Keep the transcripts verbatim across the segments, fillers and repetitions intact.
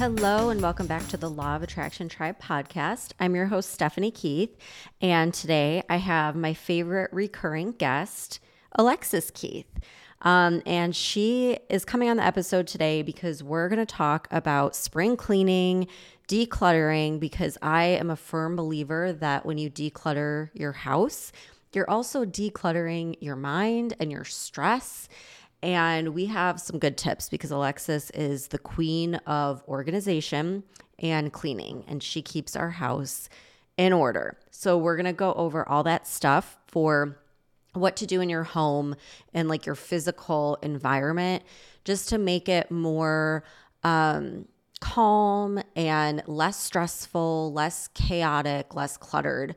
Hello and welcome back to the Law of Attraction Tribe podcast. I'm your host, Stephanie Keith, and today I have my favorite recurring guest, Alexis Keith. Um, and she is coming on the episode today because we're going to talk about spring cleaning, decluttering, because I am a firm believer that when you declutter your house, you're also decluttering your mind and your stress. And we have some good tips because Alexis is the queen of organization and cleaning, and she keeps our house in order. So we're going to go over all that stuff for what to do in your home and like your physical environment just to make it more um, calm and less stressful, less chaotic, less cluttered.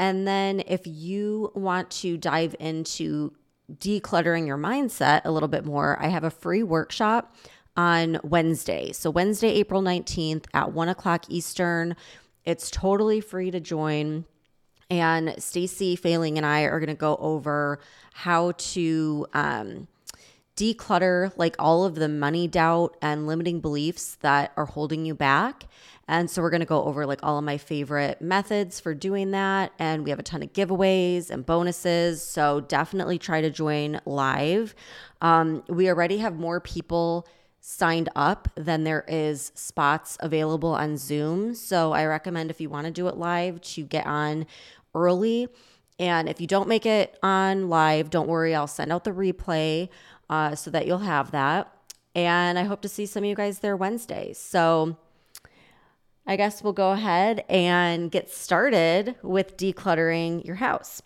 And then if you want to dive into decluttering your mindset a little bit more, I have a free workshop on Wednesday. So Wednesday, April nineteenth at one o'clock Eastern. It's totally free to join. And Stacey Faling and I are going to go over how to um, declutter like all of the money doubt and limiting beliefs that are holding you back. And so we're going to go over like all of my favorite methods for doing that. And we have a ton of giveaways and bonuses. So definitely try to join live. Um, we already have more people signed up than there is spots available on Zoom. So I recommend if you want to do it live to get on early. And if you don't make it on live, don't worry, I'll send out the replay uh, so that you'll have that. And I hope to see some of you guys there Wednesday. So I guess we'll go ahead and get started with decluttering your house.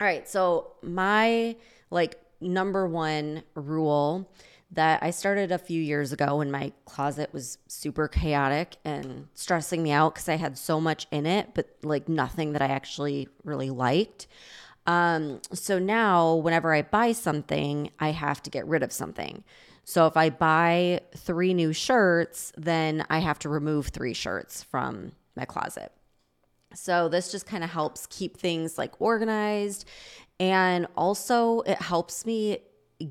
All right, so my like number one rule that I started a few years ago when my closet was super chaotic and stressing me out because I had so much in it, but like nothing that I actually really liked. Um, so now whenever I buy something, I have to get rid of something. So if I buy three new shirts, then I have to remove three shirts from my closet. So this just kind of helps keep things like organized. And also it helps me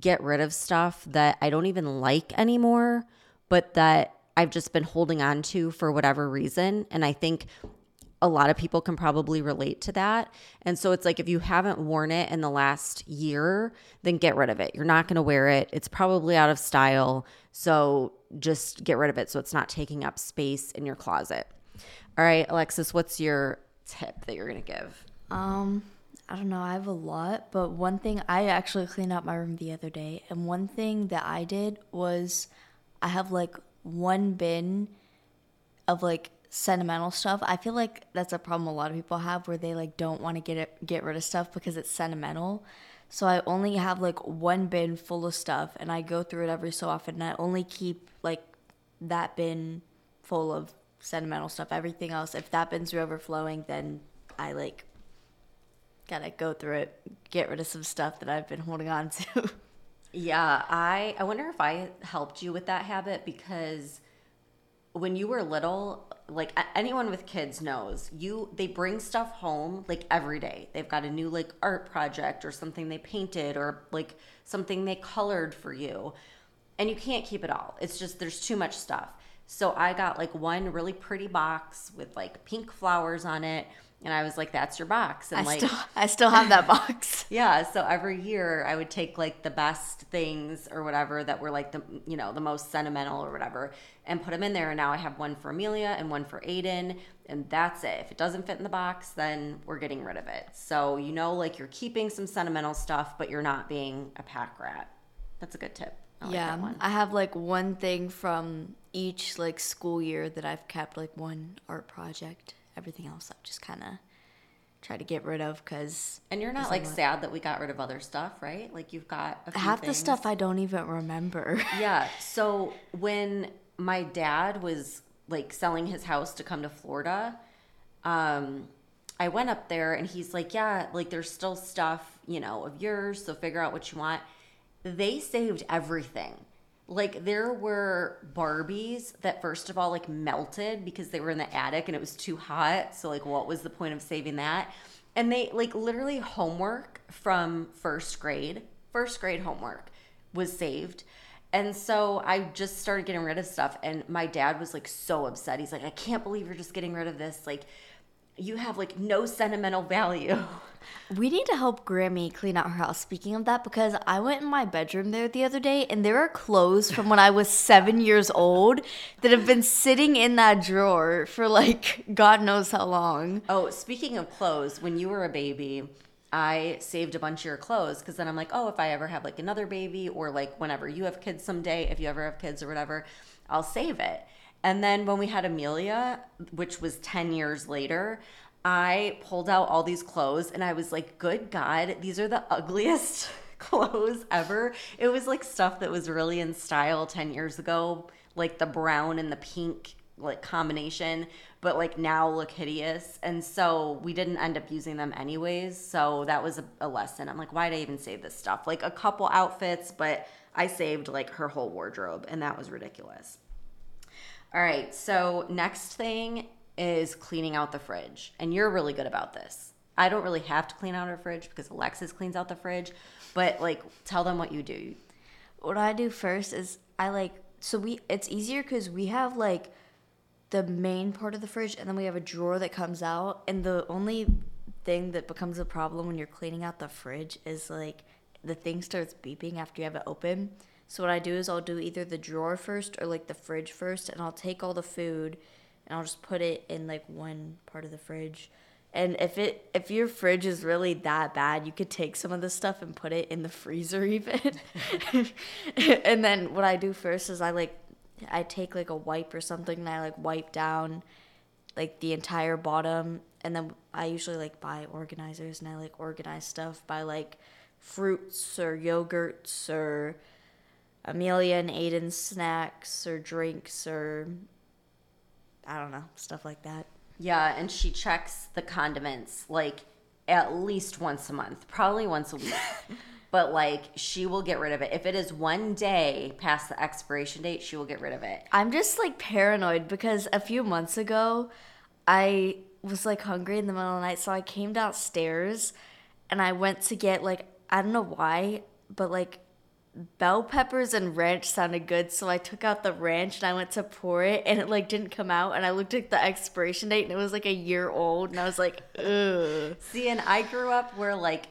get rid of stuff that I don't even like anymore, but that I've just been holding on to for whatever reason. And I think a lot of people can probably relate to that. And so it's like if you haven't worn it in the last year, then get rid of it. You're not going to wear it. It's probably out of style. So just get rid of it so it's not taking up space in your closet. All right, Alexis, what's your tip that you're going to give? Um, I don't know. I have a lot. But one thing, I actually cleaned out my room the other day. And one thing that I did was I have like one bin of like sentimental stuff. I feel like that's a problem a lot of people have where they like don't want to get it, get rid of stuff because it's sentimental. So I only have like one bin full of stuff and I go through it every so often and I only keep like that bin full of sentimental stuff. Everything else, if that bin's overflowing, then I like gotta go through it, get rid of some stuff that I've been holding on to. Yeah, I, I wonder if I helped you with that habit because when you were little, like anyone with kids knows, you they bring stuff home like every day. They've got a new like art project or something they painted or like something they colored for you. And you can't keep it all. It's just there's too much stuff. So I got like one really pretty box with like pink flowers on it. And I was like, that's your box. And I like still, I still have that box. Yeah. So every year I would take like the best things or whatever that were like the, you know, the most sentimental or whatever and put them in there. And now I have one for Amelia and one for Aiden. And that's it. If it doesn't fit in the box, then we're getting rid of it. So, you know, like you're keeping some sentimental stuff, but you're not being a pack rat. That's a good tip. I like yeah, that one. I have like one thing from each like school year that I've kept, like one art project. Everything else I've just kind of tried to get rid of because. And you're not like sad that we got rid of other stuff, right? Like you've got a few half things. The stuff I don't even remember. Yeah. So when my dad was like selling his house to come to Florida, um, I went up there and he's like, yeah, like there's still stuff, you know, of yours. So figure out what you want. They saved everything. Like there were Barbies that first of all like melted because they were in the attic and it was too hot. So like what was the point of saving that? And they like literally homework from first grade, first grade homework was saved. And so I just started getting rid of stuff and my dad was like so upset. He's like, I can't believe you're just getting rid of this. Like you have like no sentimental value. We need to help Grammy clean out her house. Speaking of that, because I went in my bedroom there the other day and there are clothes from when I was seven years old that have been sitting in that drawer for like God knows how long. Oh, speaking of clothes, when you were a baby, I saved a bunch of your clothes because then I'm like, oh, if I ever have like another baby or like whenever you have kids someday, if you ever have kids or whatever, I'll save it. And then when we had Amelia, which was ten years later, I pulled out all these clothes and I was like, good God, these are the ugliest clothes ever. It was like stuff that was really in style ten years ago, like the brown and the pink like combination, but like now look hideous. And so we didn't end up using them anyways. So that was a, a lesson. I'm like, why did I even save this stuff? Like a couple outfits, but I saved like her whole wardrobe and that was ridiculous. All right, so next thing is cleaning out the fridge. And you're really good about this. I don't really have to clean out our fridge because Alexis cleans out the fridge. But, like, tell them what you do. What I do first is I, like – so we it's easier because we have, like, the main part of the fridge and then we have a drawer that comes out. And the only thing that becomes a problem when you're cleaning out the fridge is, like, the thing starts beeping after you have it open. So what I do is I'll do either the drawer first or, like, the fridge first, and I'll take all the food, and I'll just put it in, like, one part of the fridge. And if it if your fridge is really that bad, you could take some of the stuff and put it in the freezer even. And then what I do first is I, like, I take, like, a wipe or something, and I, like, wipe down, like, the entire bottom. And then I usually, like, buy organizers, and I, like, organize stuff by, like, fruits or yogurts or Amelia and Aiden's snacks or drinks or, I don't know, stuff like that. Yeah, and she checks the condiments, like, at least once a month, probably once a week. But, like, she will get rid of it. If it is one day past the expiration date, she will get rid of it. I'm just, like, paranoid because a few months ago, I was, like, hungry in the middle of the night. So I came downstairs and I went to get, like, I don't know why, but, like, bell peppers and ranch sounded good, so I took out the ranch and I went to pour it and it like didn't come out and I looked at the expiration date and it was like a year old and I was like, ugh. See, and I grew up where like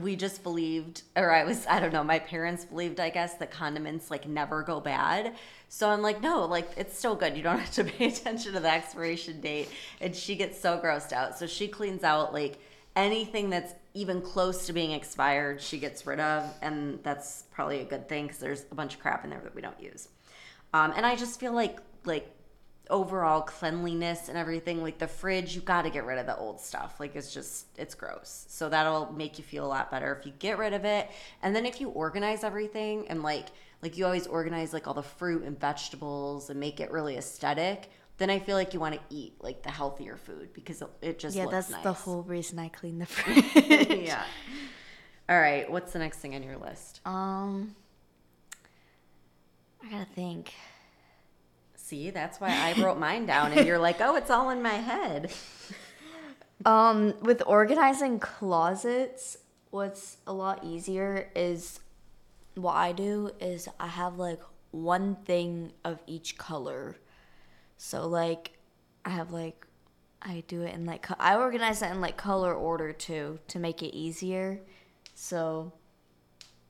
we just believed, or I was, I don't know, my parents believed, I guess, that condiments like never go bad. So I'm like, no, like it's still good. You don't have to pay attention to the expiration date. And she gets so grossed out. So she cleans out like anything that's even close to being expired, she gets rid of, and that's probably a good thing because there's a bunch of crap in there that we don't use. Um, and I just feel like like overall cleanliness and everything, like the fridge, you got to get rid of the old stuff. Like it's just, it's gross. So that'll make you feel a lot better if you get rid of it. And then if you organize everything and like like you always organize like all the fruit and vegetables and make it really aesthetic, then I feel like you want to eat, like, the healthier food because it just yeah, looks nice. Yeah, that's the whole reason I clean the fridge. Yeah. All right. What's the next thing on your list? Um, I got to think. See, that's why I wrote mine down, and you're like, oh, it's all in my head. um, with organizing closets, what's a lot easier is what I do is I have, like, one thing of each color. So, like, I have, like, I do it in, like, co- I organize it in, like, color order, too, to make it easier. So.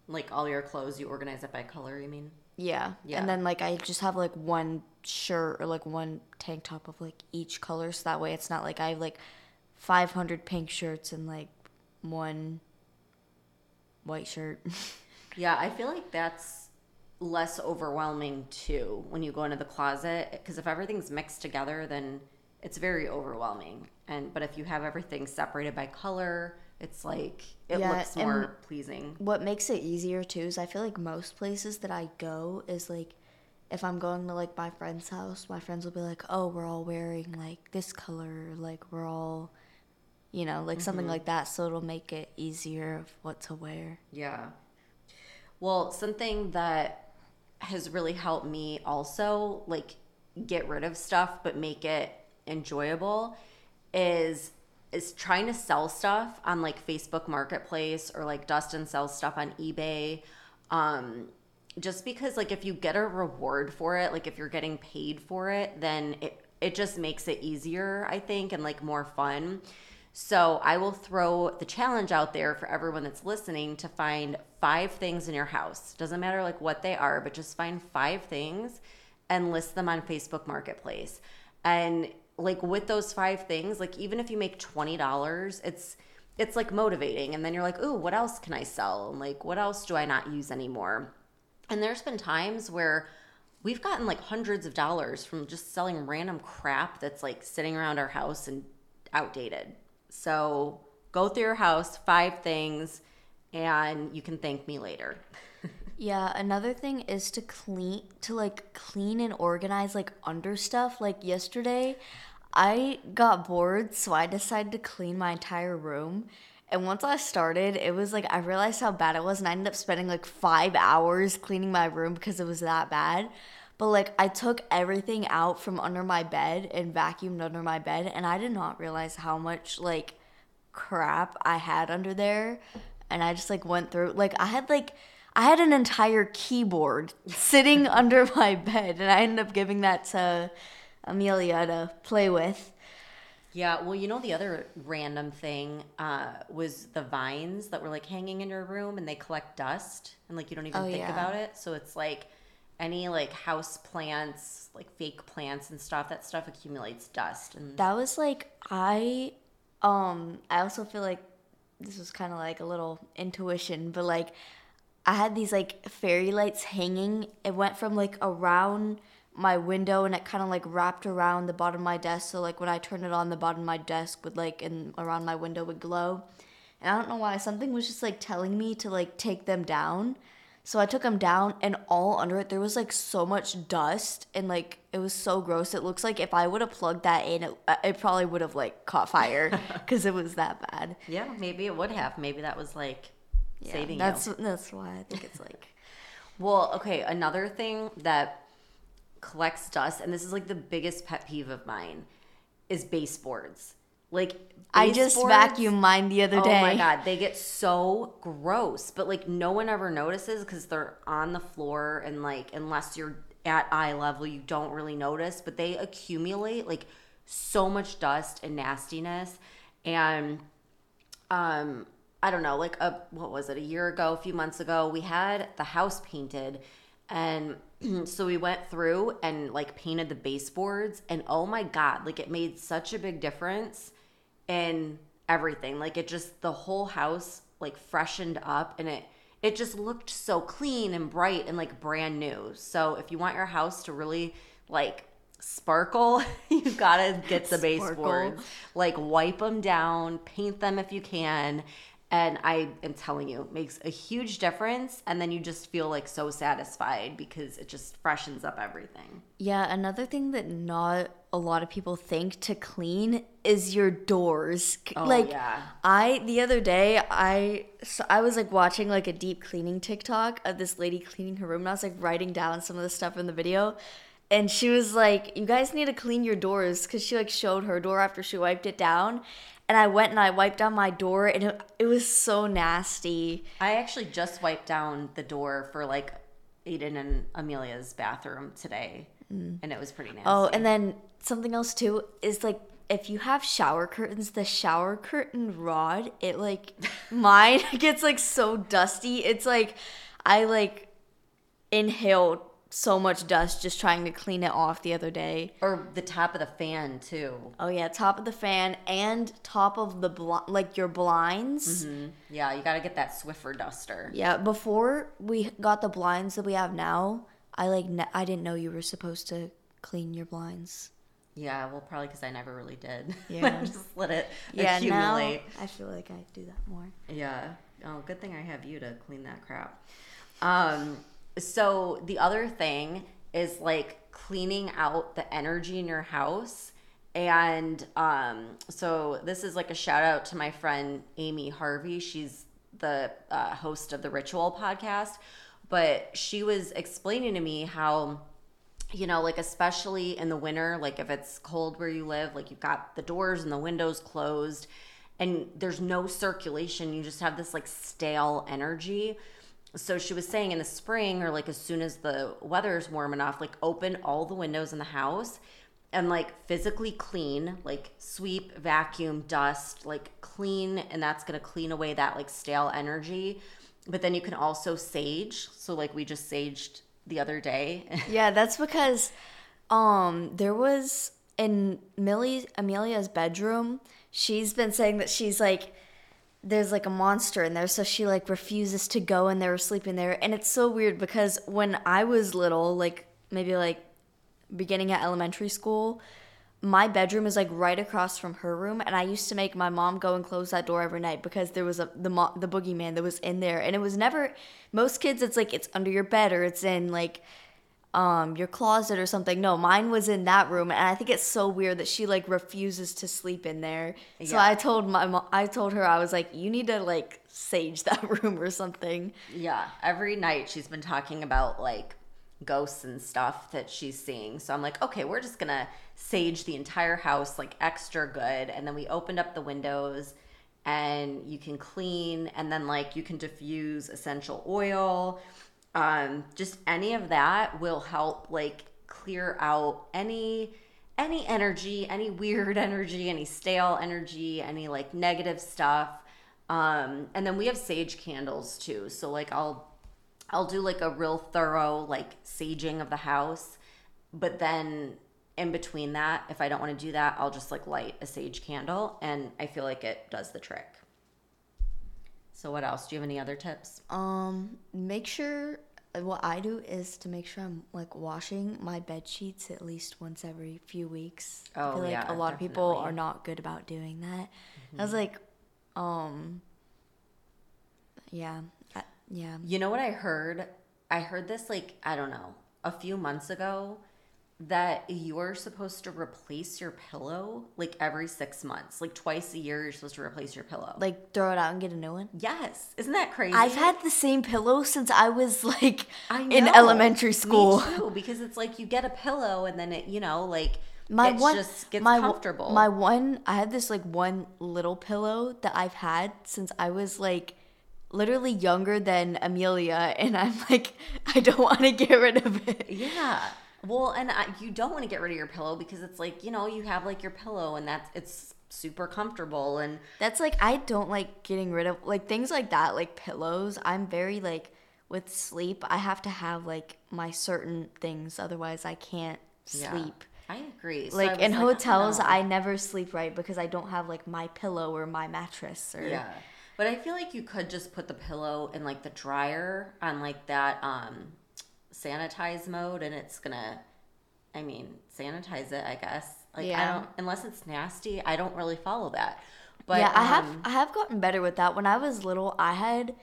Like, all your clothes, you organize it by color, you mean? Yeah. Yeah. And then, like, I just have, like, one shirt or, like, one tank top of, like, each color. So that way it's not, like, I have, like, five hundred pink shirts and, like, one white shirt. Yeah, I feel like that's less overwhelming too when you go into the closet, because if everything's mixed together, then it's very overwhelming. And but if you have everything separated by color, it's like it yeah, looks more pleasing. What makes it easier too is I feel like most places that I go is like, if I'm going to like my friend's house, my friends will be like, oh, we're all wearing like this color, like we're all, you know, like mm-hmm. something like that. So it'll make it easier of what to wear. Yeah. Well, something that has really helped me also like get rid of stuff but make it enjoyable is is trying to sell stuff on like Facebook Marketplace, or like Dustin sells stuff on eBay, um just because like if you get a reward for it, like if you're getting paid for it, then it it just makes it easier, I think, and like more fun. So I will throw the challenge out there for everyone that's listening to find five things in your house. Doesn't matter like what they are, but just find five things and list them on Facebook Marketplace. And like with those five things, like even if you make twenty dollars, it's it's like motivating. And then you're like, ooh, what else can I sell? And like, what else do I not use anymore? And there's been times where we've gotten like hundreds of dollars from just selling random crap that's like sitting around our house and outdated. So go through your house, five things, and you can thank me later. Yeah, another thing is to clean, to like clean and organize like under stuff. Like yesterday, I got bored, so I decided to clean my entire room. And once I started, it was like I realized how bad it was, and I ended up spending like five hours cleaning my room because it was that bad. But like I took everything out from under my bed and vacuumed under my bed, and I did not realize how much like crap I had under there. And I just like went through, like I had like I had an entire keyboard sitting under my bed, and I ended up giving that to Amelia to play with. Yeah, well, you know, the other random thing uh, was the vines that were like hanging in your room, and they collect dust, and like you don't even oh, think yeah. about it. So it's like any like house plants, like fake plants and stuff, that stuff accumulates dust. And that was like, I um I also feel like this was kind of like a little intuition, but like I had these like fairy lights hanging. It went from like around my window, and it kind of like wrapped around the bottom of my desk. So like when I turned it on, the bottom of my desk would like, and around my window would glow. And I don't know why, something was just like telling me to like take them down. So I took them down, and all under it, there was like so much dust, and like it was so gross. It looks like if I would have plugged that in, it, it probably would have like caught fire because it was that bad. Yeah, maybe it would have. Maybe that was like yeah, saving that's, you. That's why I think it's like. Well, okay, another thing that collects dust, and this is like the biggest pet peeve of mine, is baseboards. Like I just vacuumed mine the other day. Oh my God, they get so gross, but like no one ever notices because they're on the floor, and like unless you're at eye level, you don't really notice, but they accumulate like so much dust and nastiness. And um I don't know, like a what was it, a year ago, a few months ago, we had the house painted, and so we went through and like painted the baseboards, and oh my God, like it made such a big difference in everything. Like it just, the whole house like freshened up, and it it just looked so clean and bright and like brand new. So if you want your house to really like sparkle, you gotta get the baseboards. Like wipe them down, paint them if you can. And I am telling you, it makes a huge difference. And then you just feel like so satisfied because it just freshens up everything. Yeah, another thing that not a lot of people think to clean is your doors. Oh, like, yeah. I, the other day, I so I was like watching like a deep cleaning TikTok of this lady cleaning her room. And I was like writing down some of the stuff in the video. And she was like, you guys need to clean your doors, because she like showed her door after she wiped it down. And I went and I wiped down my door, and it, it was so nasty. I actually just wiped down the door for like Aiden and Amelia's bathroom today, mm. and it was pretty nasty. Oh, and then something else too is like if you have shower curtains, the shower curtain rod, it like mine gets like so dusty. It's like I like inhaled so much dust just trying to clean it off the other day. Or the top of the fan, too. Oh, yeah, top of the fan and top of the, bl- like, your blinds. Mm-hmm. Yeah, you got to get that Swiffer duster. Yeah, before we got the blinds that we have now, I, like, ne- I didn't know you were supposed to clean your blinds. Yeah, well, probably because I never really did. Yeah. Just let it yeah, accumulate. Now I feel like I do that more. Yeah. Oh, good thing I have you to clean that crap. Um... So the other thing is like cleaning out the energy in your house. And um, so this is like a shout out to my friend Amy Harvey. She's the uh, host of the Ritual podcast. But she was explaining to me how, you know, like especially in the winter, like if it's cold where you live, like you've got the doors and the windows closed and there's no circulation. You just have this like stale energy. So she was saying in the spring or like as soon as the weather's warm enough, like open all the windows in the house and like physically clean, like sweep, vacuum, dust, like clean. And that's going to clean away that like stale energy. But then you can also sage. So like we just saged the other day. Yeah, that's because um, there was in Millie, Amelia's bedroom, she's been saying that she's like, there's like a monster in there, so she like refuses to go in there or sleep in there. And it's so weird because when I was little, like maybe like beginning at elementary school, my bedroom is like right across from her room, and I used to make my mom go and close that door every night because there was a the mo- the boogeyman that was in there. And it was never, most kids it's like it's under your bed or it's in like um your closet or something. No, mine was in that room, and I think it's so weird that she like refuses to sleep in there. Yeah. So I told my mom, I told her I was like, you need to like sage that room or something. Yeah, every night she's been talking about like ghosts and stuff that she's seeing. So I'm like, okay, we're just gonna sage the entire house like extra good, and then we opened up the windows. And you can clean, and then like you can diffuse essential oil. Um, just any of that will help like clear out any, any energy, any weird energy, any stale energy, any like negative stuff. Um, and then we have sage candles too. So like I'll, I'll do like a real thorough like saging of the house. But then in between that, if I don't want to do that, I'll just like light a sage candle, and I feel like it does the trick. So what else? Do you have any other tips? Um, make sure what I do is to make sure I'm like washing my bed sheets at least once every few weeks. Oh, I feel like yeah, a lot definitely. Of people are not good about doing that. Mm-hmm. I was like, um, yeah, I, yeah. You know what I heard? I heard this like, I don't know, a few months ago, that you're supposed to replace your pillow like every six months. Like twice a year, you're supposed to replace your pillow. Like throw it out and get a new one? Yes. Isn't that crazy? I've had the same pillow since I was like I know. in elementary school. Me too, because it's like you get a pillow and then it, you know, like my it one, just gets my, comfortable. My one, I had this like one little pillow that I've had since I was like literally younger than Amelia. And I'm like, I don't want to get rid of it. Yeah. Well, and I, you don't want to get rid of your pillow because it's like, you know, you have like your pillow and that's, it's super comfortable. And that's like, I don't like getting rid of like things like that, like pillows. I'm very like with sleep, I have to have like my certain things. Otherwise I can't yeah, sleep. I agree. So like I in like, hotels, oh, no. I never sleep right because I don't have like my pillow or my mattress or. Yeah. But I feel like you could just put the pillow in like the dryer on like that, um, sanitize mode, and it's gonna I mean sanitize it, I guess. Like yeah. I don't, unless it's nasty, I don't really follow that. But yeah, I um, have I have gotten better with that. When I was little, I had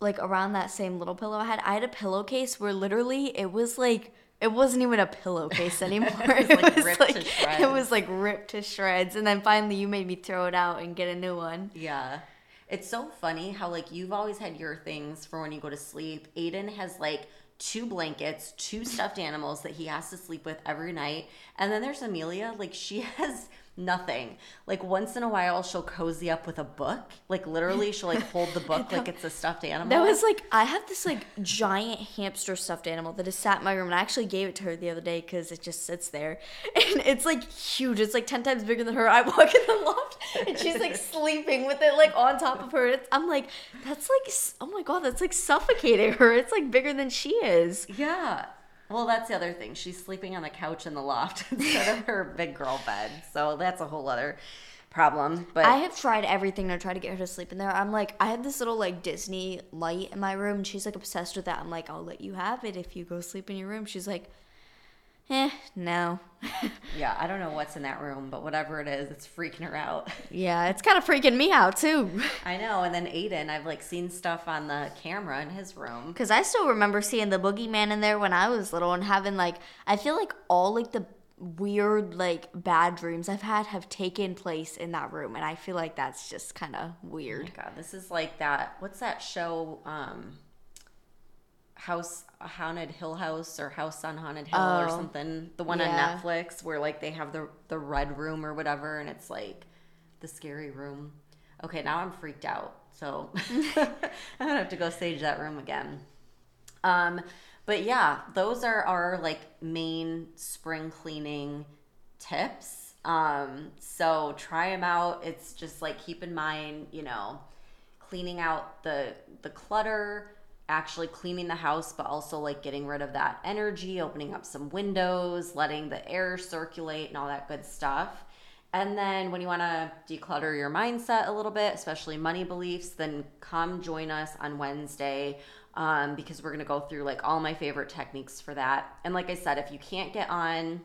like around that same little pillow I had I had a pillowcase where literally it was like it wasn't even a pillowcase anymore. it, was like it, was ripped like, to shreds. It was like ripped to shreds, and then finally you made me throw it out and get a new one. Yeah. It's so funny how like you've always had your things for when you go to sleep. Aiden has like two blankets, two stuffed animals that he has to sleep with every night. And then there's Amelia, like she has nothing. Like once in a while she'll cozy up with a book. Like literally she'll like hold the book like it's a stuffed animal. That was like, I have this like giant hamster stuffed animal that has sat in my room, and I actually gave it to her the other day because it just sits there. And it's like huge. It's like ten times bigger than her. I walk in the loft and she's like sleeping with it like on top of her. It's, I'm like, that's like, oh my God, that's like suffocating her. It's like bigger than she is. Yeah. Well, that's the other thing. She's sleeping on the couch in the loft instead of her big girl bed. So that's a whole other problem. But I have tried everything to try to get her to sleep in there. I'm like, I have this little like Disney light in my room. And she's like obsessed with that. I'm like, I'll let you have it if you go sleep in your room. She's like, eh, no. Yeah, I don't know what's in that room, but whatever it is, it's freaking her out. Yeah, it's kind of freaking me out too. I know. And then Aiden, I've like seen stuff on the camera in his room. Because I still remember seeing the boogeyman in there when I was little and having like, I feel like all like the weird like bad dreams I've had have taken place in that room. And I feel like that's just kind of weird. Oh my God, this is like that, what's that show, um, House... Haunted Hill House or House on Haunted Hill oh, or something. The one yeah. on Netflix where like they have the the red room or whatever and it's like the scary room. Okay, now I'm freaked out. So I'm gonna have to go sage that room again. Um, but yeah, those are our like main spring cleaning tips. Um, so try them out. It's just like keep in mind, you know, cleaning out the the clutter. Actually cleaning the house, but also like getting rid of that energy, opening up some windows, letting the air circulate and all that good stuff. And then when you want to declutter your mindset a little bit, especially money beliefs, then come join us on Wednesday um, because we're going to go through like all my favorite techniques for that. And like I said, if you can't get on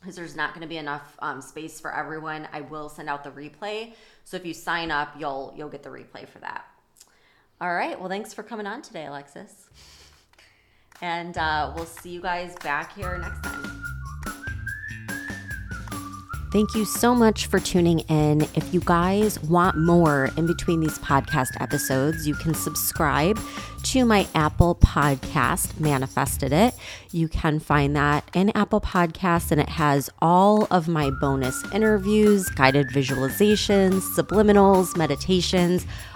because there's not going to be enough um, space for everyone, I will send out the replay. So if you sign up, you'll you'll get the replay for that. All right. Well, thanks for coming on today, Alexis. And uh, we'll see you guys back here next time. Thank you so much for tuning in. If you guys want more in between these podcast episodes, you can subscribe to my Apple podcast, Manifested It. You can find that in Apple Podcasts, and it has all of my bonus interviews, guided visualizations, subliminals, meditations,